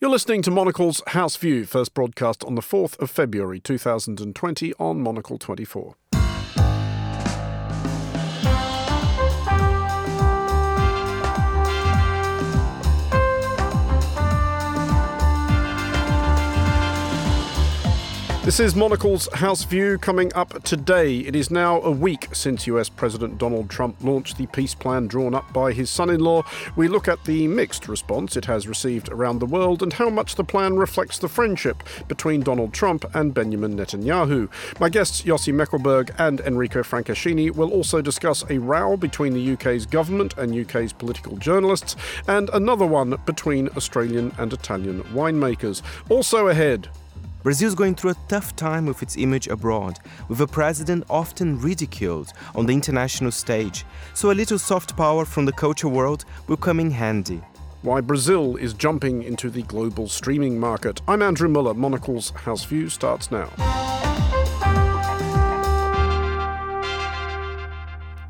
You're listening to Monocle's House View, first broadcast on the 4th of February 2020 on Monocle 24. This is Monocle's House View. Coming up today, it is now a week since US President Donald Trump launched the peace plan drawn up by his son-in-law. We look at the mixed response it has received around the world and how much the plan reflects the friendship between Donald Trump and Benjamin Netanyahu. My guests Yossi Mekelberg and Enrico Francaccini will also discuss a row between the UK's government and UK's political journalists and another one between Australian and Italian winemakers. Also ahead, Brazil is going through a tough time with its image abroad, with a president often ridiculed on the international stage, so a little soft power from the culture world will come in handy. Why Brazil is jumping into the global streaming market. I'm Andrew Muller. Monocle's House View starts now.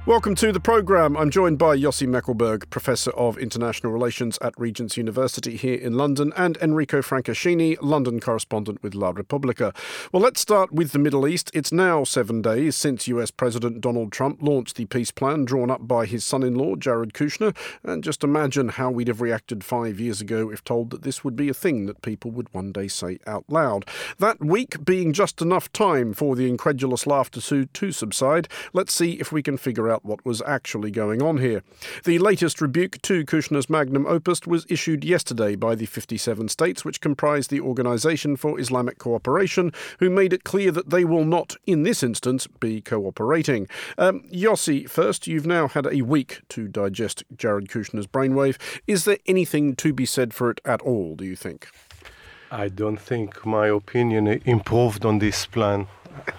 Welcome to the programme. I'm joined by Yossi Mekelberg, Professor of International Relations at Regent's University here in London, and Enrico Francaccini, London correspondent with La Repubblica. Well, let's start with the Middle East. It's now 7 days since US President Donald Trump launched the peace plan drawn up by his son-in-law, Jared Kushner. And just imagine how we'd have reacted 5 years ago if told that this would be a thing that people would one day say out loud. That week being just enough time for the incredulous laughter to subside, let's see if we can figure out what was actually going on here. The latest rebuke to Kushner's magnum opus was issued yesterday by the 57 states which comprise the Organisation for Islamic Cooperation, who made it clear that they will not, in this instance, be cooperating. Yossi, first, you've now had a week to digest Jared Kushner's brainwave. Is there anything to be said for it at all, do you think? I don't think my opinion improved on this plan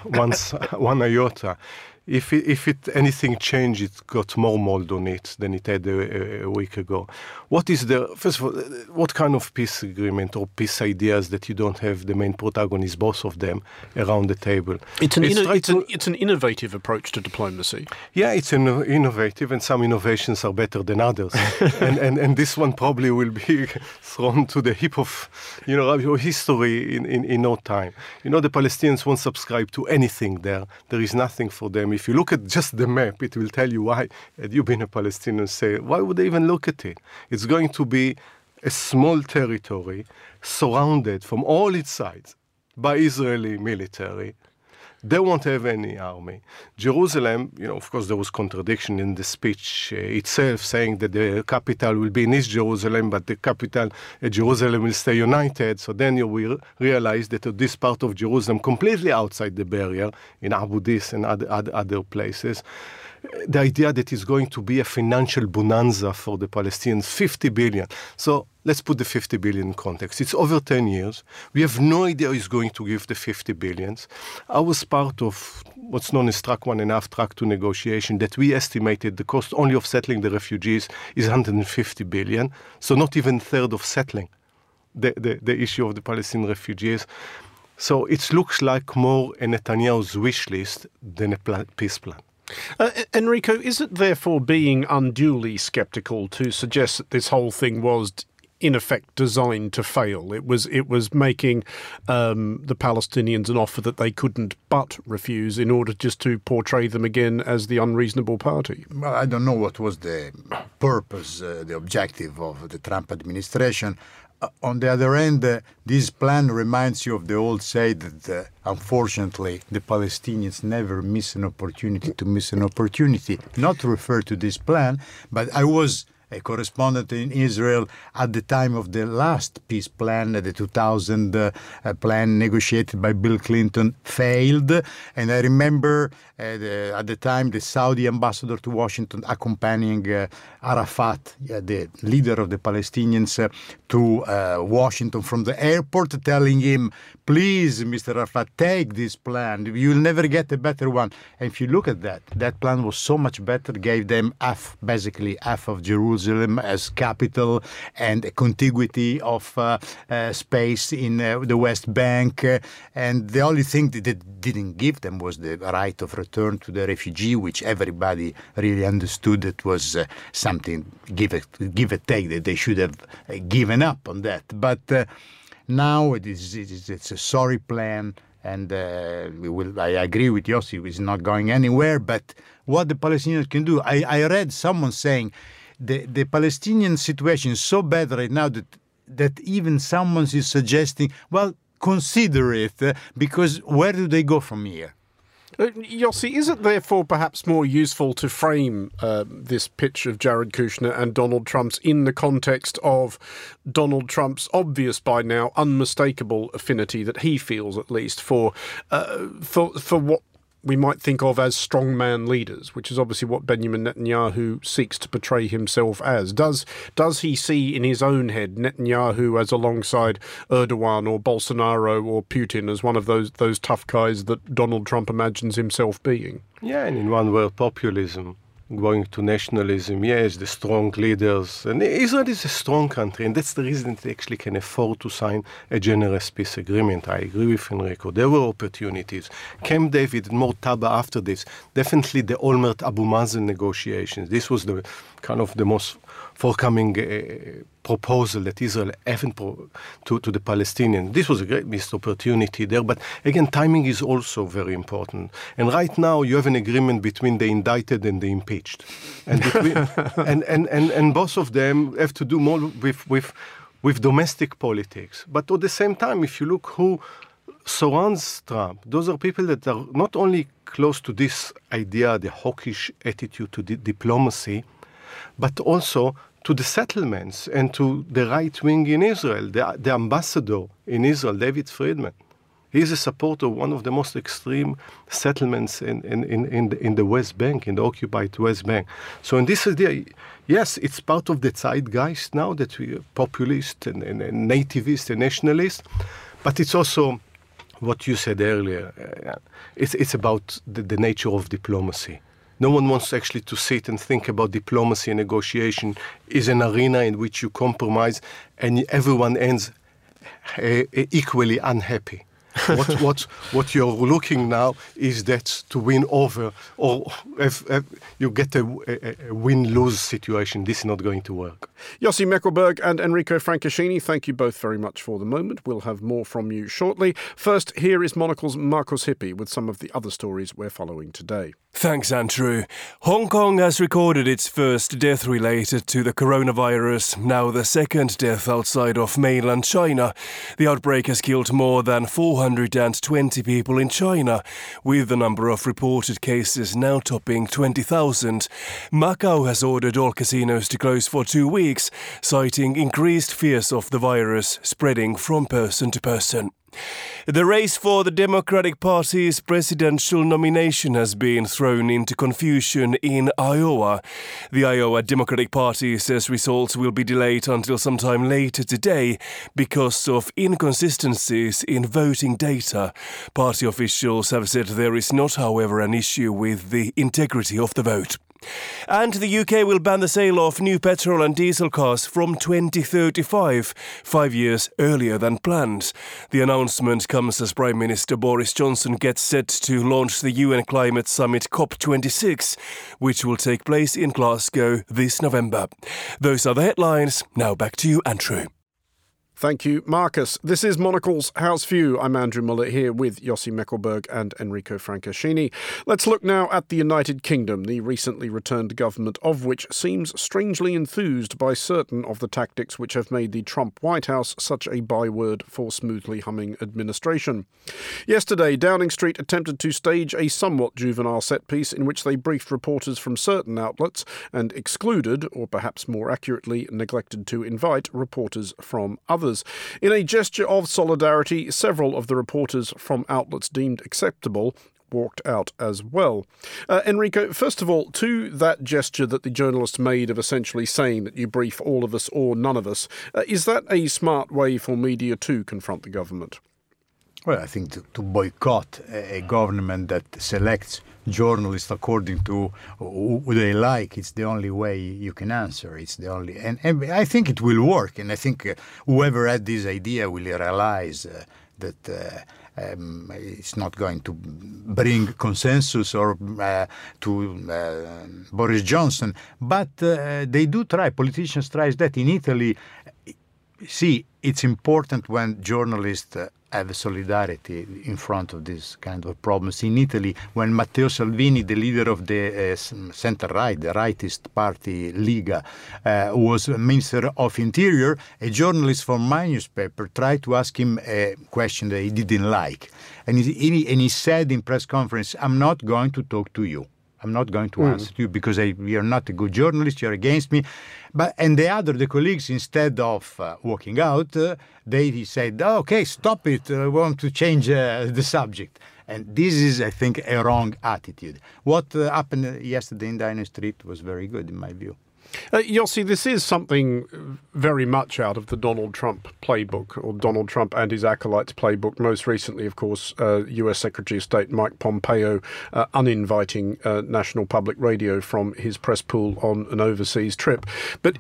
once one iota. If anything changed, it got more mold on it than it had a week ago. What is the, first of all, what kind of peace agreement or peace ideas that you don't have the main protagonist, both of them, around the table? It's an innovative approach to diplomacy. Yeah, it's an innovative, and some innovations are better than others. and this one probably will be thrown to the hip of history in no time. The Palestinians won't subscribe to anything there. There is nothing for them. If you look at just the map, it will tell you why. Had you been a Palestinian, say, why would they even look at it? It's going to be a small territory surrounded from all its sides by Israeli military. They won't have any army. Jerusalem, of course, there was contradiction in the speech itself, saying that the capital will be in East Jerusalem, but the capital, Jerusalem, will stay united. So then you will realize that this part of Jerusalem, completely outside the barrier, in Abu Dis and other places, the idea that it's going to be a financial bonanza for the Palestinians, 50 billion. So let's put the 50 billion in context. It's over 10 years. We have no idea who's going to give the 50 billions. I was part of what's known as track one and a half, track two negotiation that we estimated the cost only of settling the refugees is 150 billion. So not even a third of settling the issue of the Palestinian refugees. So it looks like more a Netanyahu's wish list than a peace plan. Enrico, is it therefore being unduly sceptical to suggest that this whole thing was in effect designed to fail? It was making the Palestinians an offer that they couldn't but refuse in order just to portray them again as the unreasonable party. Well, I don't know what was the purpose, the objective of the Trump administration. On the other end, this plan reminds you of the old say that, unfortunately, the Palestinians never miss an opportunity to miss an opportunity. Not to refer to this plan, but I was a correspondent in Israel at the time of the last peace plan, the 2000 plan negotiated by Bill Clinton, failed. And I remember at the time the Saudi ambassador to Washington accompanying Arafat, the leader of the Palestinians, to Washington from the airport, telling him, please, Mr. Arafat, take this plan. You'll never get a better one. And if you look at that, that plan was so much better, gave them half, basically half of Jerusalem as capital and a contiguity of space in the West Bank. And the only thing that it didn't give them was the right of return to the refugee, which everybody really understood that was something, give or take, that they should have given up on that. But now it's a sorry plan, and I agree with Yossi, it's not going anywhere, but what the Palestinians can do, I read someone saying the Palestinian situation is so bad right now that even someone is suggesting, well, consider it, because where do they go from here? Yossi, is it therefore perhaps more useful to frame this pitch of Jared Kushner and Donald Trump's in the context of Donald Trump's obvious by now unmistakable affinity that he feels at least for what we might think of as strongman leaders, which is obviously what Benjamin Netanyahu seeks to portray himself as. Does he see in his own head Netanyahu as alongside Erdogan or Bolsonaro or Putin as one of those tough guys that Donald Trump imagines himself being? Yeah, and in one word, populism, going to nationalism, yes, the strong leaders. And Israel is a strong country, and that's the reason they actually can afford to sign a generous peace agreement. I agree with Enrico. There were opportunities. Camp David and more Taba after this. Definitely the Olmert Abu Mazin negotiations. This was the kind of the most forthcoming proposal that Israel haven't to the Palestinians. This was a great missed opportunity there, but again, timing is also very important. And right now, you have an agreement between the indicted and the impeached, and between, and both of them have to do more with domestic politics. But at the same time, if you look who surrounds Trump, those are people that are not only close to this idea, the hawkish attitude to diplomacy, but also to the settlements and to the right wing in Israel. The ambassador in Israel, David Friedman, he's a supporter of one of the most extreme settlements in the West Bank, in the occupied West Bank. So in this idea, yes, it's part of the zeitgeist now that we are populist and nativist and nationalist, but it's also what you said earlier. It's about the nature of diplomacy. No one wants actually to sit and think about diplomacy and negotiation is an arena in which you compromise and everyone ends equally unhappy. What you're looking now is that to win over, or if you get a win-lose situation, this is not going to work. Yossi Mekelberg and Enrico Francaccini, thank you both very much for the moment. We'll have more from you shortly. First, here is Monocle's Marcos Hippie with some of the other stories we're following today. Thanks, Andrew. Hong Kong has recorded its first death related to the coronavirus, now the second death outside of mainland China. The outbreak has killed more than 420 people in China, with the number of reported cases now topping 20,000. Macau has ordered all casinos to close for 2 weeks, citing increased fears of the virus spreading from person to person. The race for the Democratic Party's presidential nomination has been thrown into confusion in Iowa. The Iowa Democratic Party says results will be delayed until sometime later today because of inconsistencies in voting data. Party officials have said there is not, however, an issue with the integrity of the vote. And the UK will ban the sale of new petrol and diesel cars from 2035, 5 years earlier than planned. The announcement comes as Prime Minister Boris Johnson gets set to launch the UN Climate Summit COP26, which will take place in Glasgow this November. Those are the headlines. Now back to you, Andrew. Thank you, Marcus. This is Monocle's House View. I'm Andrew Muller here with Yossi Mekelberg and Enrico Francaccini. Let's look now at the United Kingdom, the recently returned government of which seems strangely enthused by certain of the tactics which have made the Trump White House such a byword for smoothly humming administration. Yesterday, Downing Street attempted to stage a somewhat juvenile set piece in which they briefed reporters from certain outlets and excluded, or perhaps more accurately, neglected to invite reporters from others. In a gesture of solidarity, several of the reporters from outlets deemed acceptable walked out as well. Enrico, first of all, to that gesture that the journalist made of essentially saying that you brief all of us or none of us, is that a smart way for media to confront the government? Well, I think to boycott a government that selects journalists according to who they like, it's the only way you can answer. It's the only, and I think it will work. And I think whoever had this idea will realize that it's not going to bring consensus or to Boris Johnson. But they do try. Politicians try that in Italy. See, it's important when journalists have solidarity in front of this kind of problems. In Italy, when Matteo Salvini, the leader of the center-right, the rightist party Lega, was Minister of Interior, a journalist from my newspaper tried to ask him a question that he didn't like. And he said in press conference, "I'm not going to talk to you. I'm not going to answer you because you're not a good journalist, you're against me." And the colleagues, instead of walking out, they said, "Oh, okay, stop it, I want to change the subject." And this is, I think, a wrong attitude. What happened yesterday in Downing Street was very good, in my view. Yossi, this is something very much out of the Donald Trump playbook, or Donald Trump and his acolytes playbook. Most recently, of course, US Secretary of State Mike Pompeo uninviting National Public Radio from his press pool on an overseas trip. But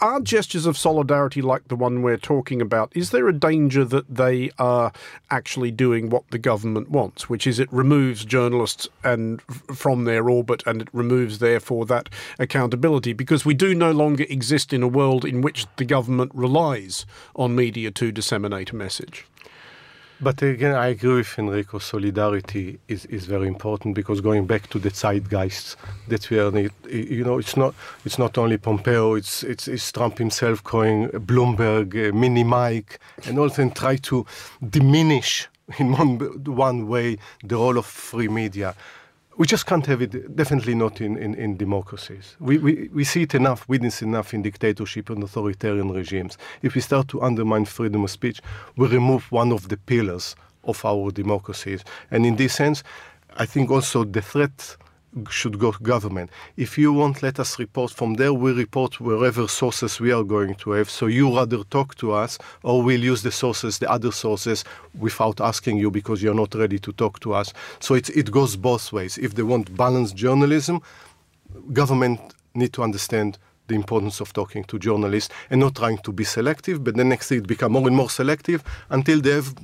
are gestures of solidarity like the one we're talking about, is there a danger that they are actually doing what the government wants, which is it removes journalists and from their orbit, and it removes, therefore, that accountability? Because we do no longer exist in a world in which the government relies on media to disseminate a message. But again, I agree with Enrico, solidarity is very important, because going back to the zeitgeist that we are, it's not only Pompeo, it's Trump himself calling Bloomberg, Mini Mike, and all things, try to diminish in one way the role of free media. We just can't have it, definitely not in democracies. We see it enough, witness enough in dictatorship and authoritarian regimes. If we start to undermine freedom of speech, we remove one of the pillars of our democracies. And in this sense, I think also the threat should go to government. If you won't let us report from there, we report wherever sources we are going to have. So you rather talk to us, or we'll use the other sources, without asking you, because you're not ready to talk to us. So it goes both ways. If they want balanced journalism, government need to understand the importance of talking to journalists and not trying to be selective. But the next thing, it become more and more selective until they have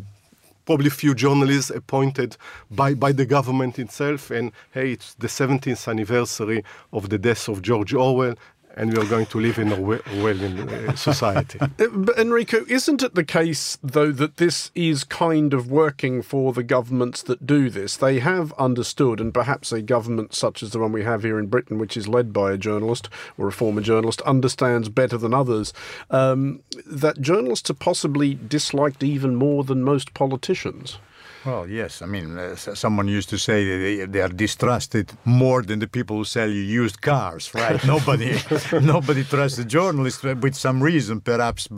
probably few journalists appointed by the government itself. And, hey, it's the 17th anniversary of the death of George Orwell, and we are going to live in a Orwellian society. But Enrico, isn't it the case, though, that this is kind of working for the governments that do this? They have understood, and perhaps a government such as the one we have here in Britain, which is led by a journalist or a former journalist, understands better than others that journalists are possibly disliked even more than most politicians. Well, yes. I mean, someone used to say they are distrusted more than the people who sell you used cars, right? Nobody trusts the journalists, with some reason, perhaps.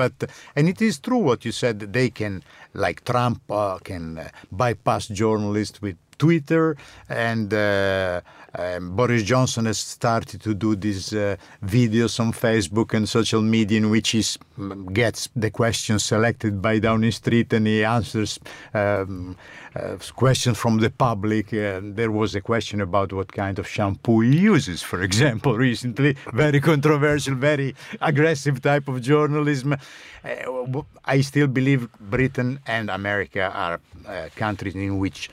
And it is true what you said. They can, like Trump, can bypass journalists with Twitter, and Boris Johnson has started to do these videos on Facebook and social media in which he gets the questions selected by Downing Street, and he answers questions from the public. There was a question about what kind of shampoo he uses, for example, recently. Very controversial, very aggressive type of journalism. I still believe Britain and America are countries in which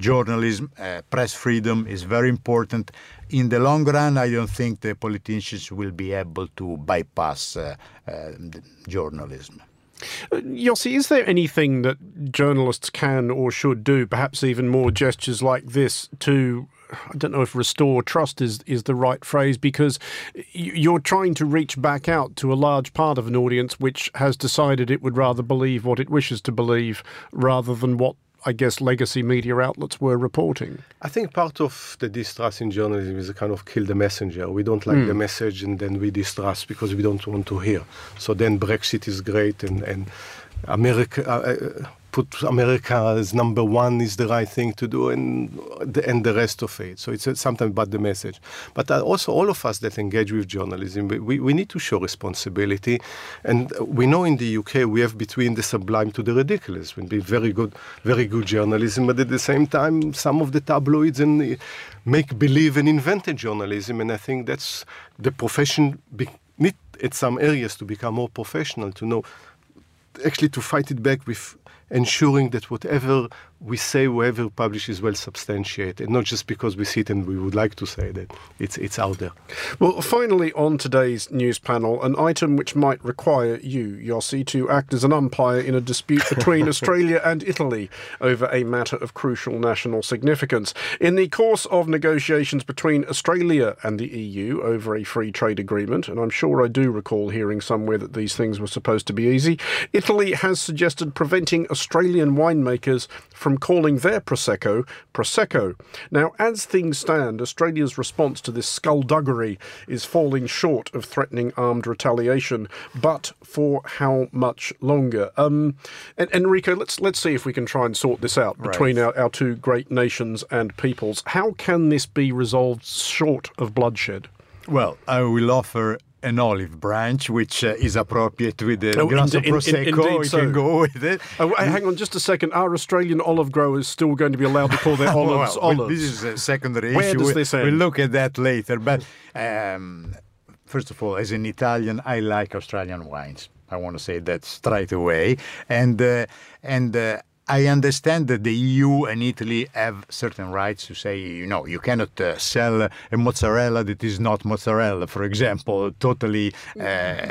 journalism, press freedom is very important. In the long run, I don't think the politicians will be able to bypass journalism. Yossi, is there anything that journalists can or should do, perhaps even more gestures like this, to, I don't know if restore trust is the right phrase, because you're trying to reach back out to a large part of an audience which has decided it would rather believe what it wishes to believe rather than what, I guess, legacy media outlets were reporting? I think part of the distrust in journalism is a kind of kill the messenger. We don't like the message, and then we distrust because we don't want to hear. So then Brexit is great, and America, put America as number one is the right thing to do, and the rest of it. So it's sometimes about the message. But also all of us that engage with journalism, we need to show responsibility. And we know in the UK we have between the sublime to the ridiculous. We'll be very good journalism, but at the same time some of the tabloids and make-believe and invented journalism. And I think that's the profession need at some areas to become more professional, to know actually to fight it back with ensuring that whatever we say, whoever publishes, well substantiated, and not just because we see it and we would like to say that it's out there. Well, finally, on today's news panel, an item which might require you, Yossi, to act as an umpire in a dispute between Australia and Italy over a matter of crucial national significance. In the course of negotiations between Australia and the EU over a free trade agreement, and I'm sure I do recall hearing somewhere that these things were supposed to be easy, Italy has suggested preventing Australian winemakers from calling their prosecco, prosecco. Now, as things stand, Australia's response to this skullduggery is falling short of threatening armed retaliation, but for how much longer? And Enrico, let's see if we can try and sort this out between our two great nations and peoples. How can this be resolved short of bloodshed? Well, I will offer an olive branch, which is appropriate with the glass of prosecco. We can go with it. Hang on just a second. Are Australian olive growers still going to be allowed to call their olives olives? This is a secondary issue. Where does this end? We'll look at that later. But first of all, as an Italian, I like Australian wines. I want to say that straight away. And I understand that the EU and Italy have certain rights to say, you know, you cannot sell a mozzarella that is not mozzarella, for example, totally...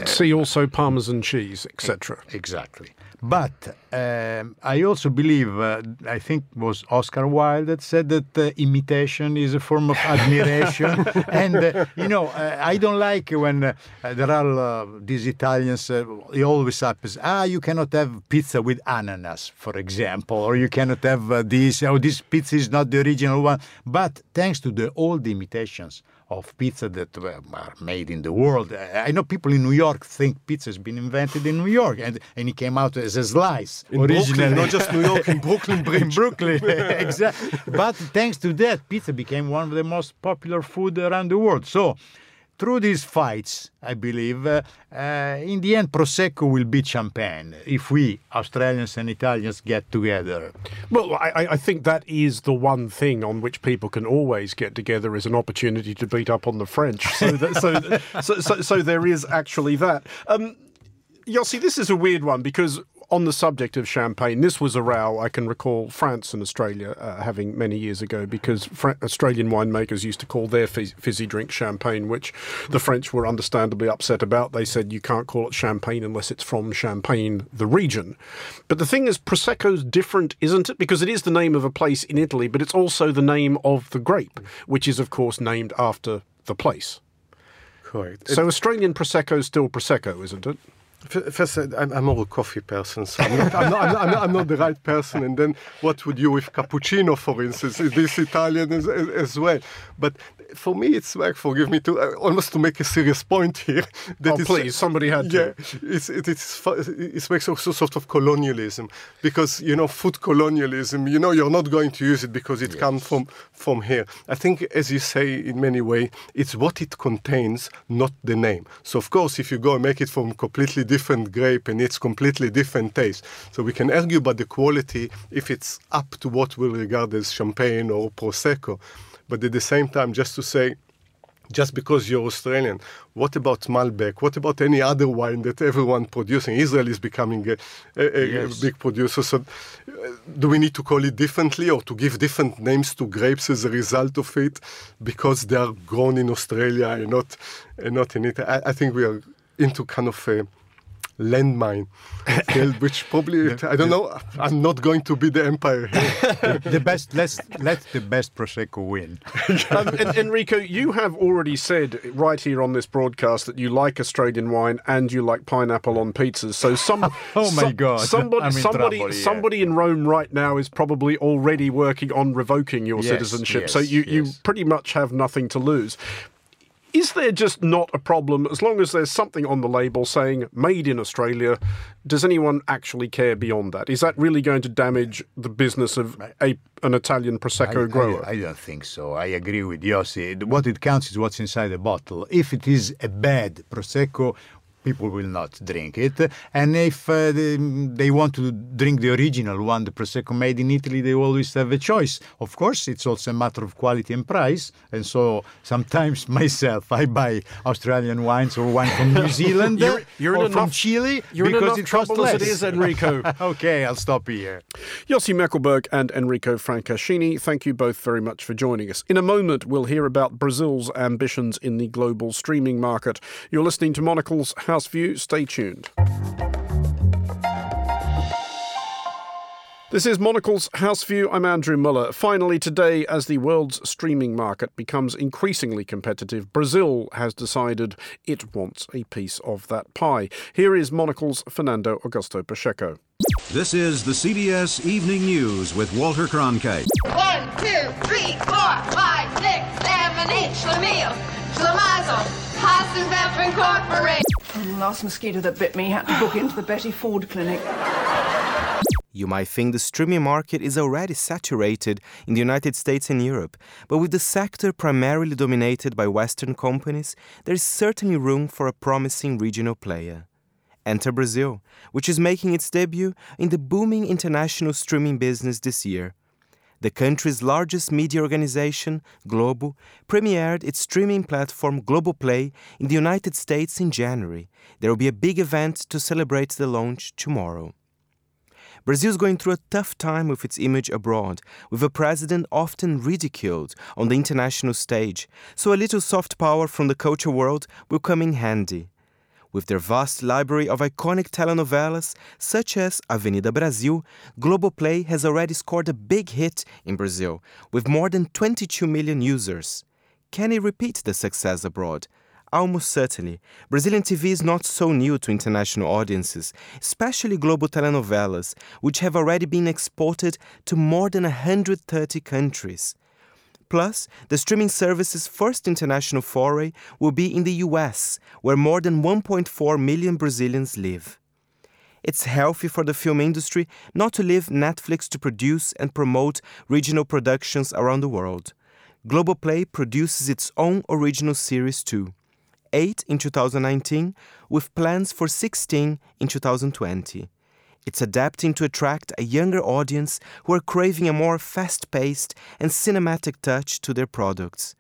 See also Parmesan cheese, etc. Exactly. But I also believe, I think it was Oscar Wilde that said that imitation is a form of admiration. And, you know, I don't like when there are these Italians, it always happens, you cannot have pizza with ananas, for example, or you cannot have this, or this pizza is not the original one. But thanks to the old imitations of pizza that are made in the world. I know people in New York think pizza has been invented in New York, and it came out as a slice. In Brooklyn, not just New York, in Brooklyn Bridge. In Brooklyn, exactly. But thanks to that, pizza became one of the most popular food around the world. So, through these fights, I believe, in the end, prosecco will beat champagne if we, Australians and Italians, get together. Well, I think that is the one thing on which people can always get together is an opportunity to beat up on the French. So there is actually that. Yossi, this is a weird one because on the subject of champagne, this was a row I can recall France and Australia having many years ago because Australian winemakers used to call their fizzy drink champagne, which the French were understandably upset about. They said you can't call it champagne unless it's from Champagne, the region. But the thing is, Prosecco's different, isn't it? Because it is the name of a place in Italy, but it's also the name of the grape, which is, of course, named after the place. Correct. So Australian Prosecco is still Prosecco, isn't it? First, I'm more a coffee person, so I'm not the right person. And then what would you with cappuccino, for instance? Is this Italian as well? But for me, it's like, forgive me, almost to make a serious point here. That please, somebody had to. Yeah, it makes also sort of colonialism. Because, you know, food colonialism, you know, you're not going to use it because it comes from here. I think, as you say, in many ways, it's what it contains, not the name. So, of course, if you go and make it from completely different grape and it's completely different taste. So we can argue about the quality if it's up to what we'll regard as champagne or prosecco. But at the same time, just to say, just because you're Australian, what about Malbec? What about any other wine that everyone producing? Israel is becoming a big producer. So do we need to call it differently or to give different names to grapes as a result of it because they are grown in Australia and not in Italy? I think we are into kind of a landmine, which probably, I don't know, I'm not going to be the empire here. Let the best Prosecco win. Enrico, you have already said right here on this broadcast that you like Australian wine and you like pineapple on pizzas. So somebody in Rome right now is probably already working on revoking your citizenship. So you pretty much have nothing to lose. Is there just not a problem as long as there's something on the label saying made in Australia? Does anyone actually care beyond that? Is that really going to damage the business of an Italian Prosecco grower? I don't think so. I agree with Yossi. What it counts is what's inside the bottle. If it is a bad Prosecco, people will not drink it. And if they want to drink the original one, the Prosecco made in Italy, they always have a choice. Of course, it's also a matter of quality and price. And so sometimes myself, I buy Australian wines or wine from New Zealand or from Chile. You're in enough trouble as it is, Enrico. Okay, I'll stop here. Yossi Mekelberg and Enrico Francaccini, thank you both very much for joining us. In a moment, we'll hear about Brazil's ambitions in the global streaming market. You're listening to Monocle's House View. Stay tuned. This is Monocle's House View. I'm Andrew Muller. Finally, today, as the world's streaming market becomes increasingly competitive, Brazil has decided it wants a piece of that pie. Here is Monocle's Fernando Augusto Pacheco. This is the CBS Evening News with Walter Cronkite. 1, 2, 3, 4, 5, 6, 7, 8. Schlemiel, Schlemazel, Hasenbeffer Incorporated. And the last mosquito that bit me had to book into the Betty Ford Clinic. You might think the streaming market is already saturated in the United States and Europe, but with the sector primarily dominated by Western companies, there is certainly room for a promising regional player. Enter Brazil, which is making its debut in the booming international streaming business this year. The country's largest media organization, Globo, premiered its streaming platform GloboPlay in the United States in January. There will be a big event to celebrate the launch tomorrow. Brazil is going through a tough time with its image abroad, with a president often ridiculed on the international stage, so a little soft power from the culture world will come in handy. With their vast library of iconic telenovelas, such as Avenida Brasil, GloboPlay has already scored a big hit in Brazil, with more than 22 million users. Can it repeat the success abroad? Almost certainly. Brazilian TV is not so new to international audiences, especially global telenovelas, which have already been exported to more than 130 countries. Plus, the streaming service's first international foray will be in the US, where more than 1.4 million Brazilians live. It's healthy for the film industry not to leave Netflix to produce and promote regional productions around the world. GloboPlay produces its own original series too, 8 in 2019, with plans for 16 in 2020. It's adapting to attract a younger audience who are craving a more fast-paced and cinematic touch to their products.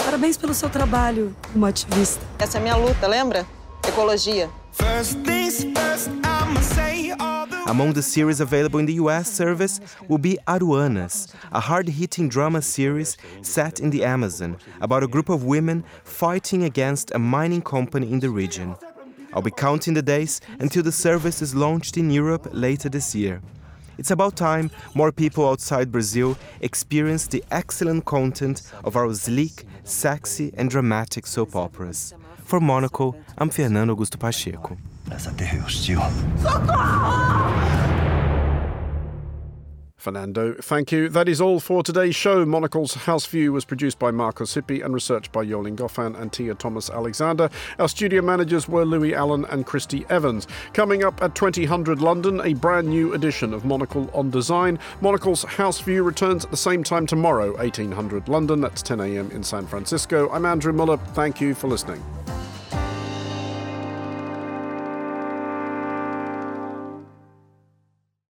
Parabéns pelo seu trabalho como ativista. Essa é minha luta, lembra? Ecologia. First things first, I'ma say all the... Among the series available in the US service will be Aruanas, a hard-hitting drama series set in the Amazon about a group of women fighting against a mining company in the region. I'll be counting the days until the service is launched in Europe later this year. It's about time more people outside Brazil experience the excellent content of our sleek, sexy and dramatic soap operas. For Monaco, I'm Fernando Augusto Pacheco. Fernando, thank you. That is all for today's show. Monocle's House View was produced by Marcos Hippie and researched by Yolin Goffan and Tia Thomas-Alexander. Our studio managers were Louis Allen and Christy Evans. Coming up at 2000 London, a brand new edition of Monocle on Design. Monocle's House View returns at the same time tomorrow, 1800 London. That's 10 a.m. in San Francisco. I'm Andrew Muller. Thank you for listening.